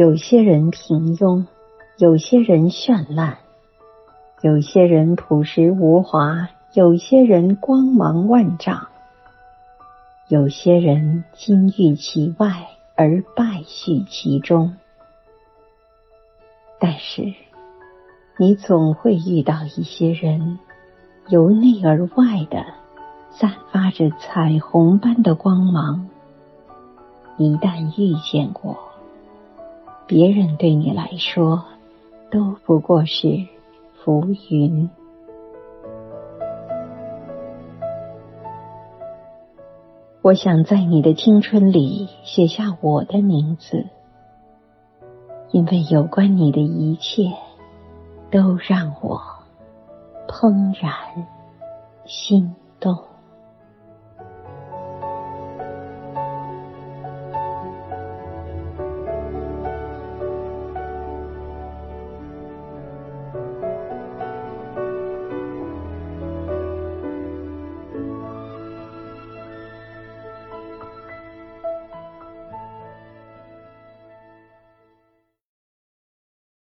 有些人平庸，有些人绚烂，有些人朴实无华，有些人光芒万丈，有些人金玉其外而败絮其中。但是你总会遇到一些人，由内而外的散发着彩虹般的光芒。一旦遇见过，别人对你来说都不过是浮云。我想在你的青春里写下我的名字，因为有关你的一切都让我怦然心动。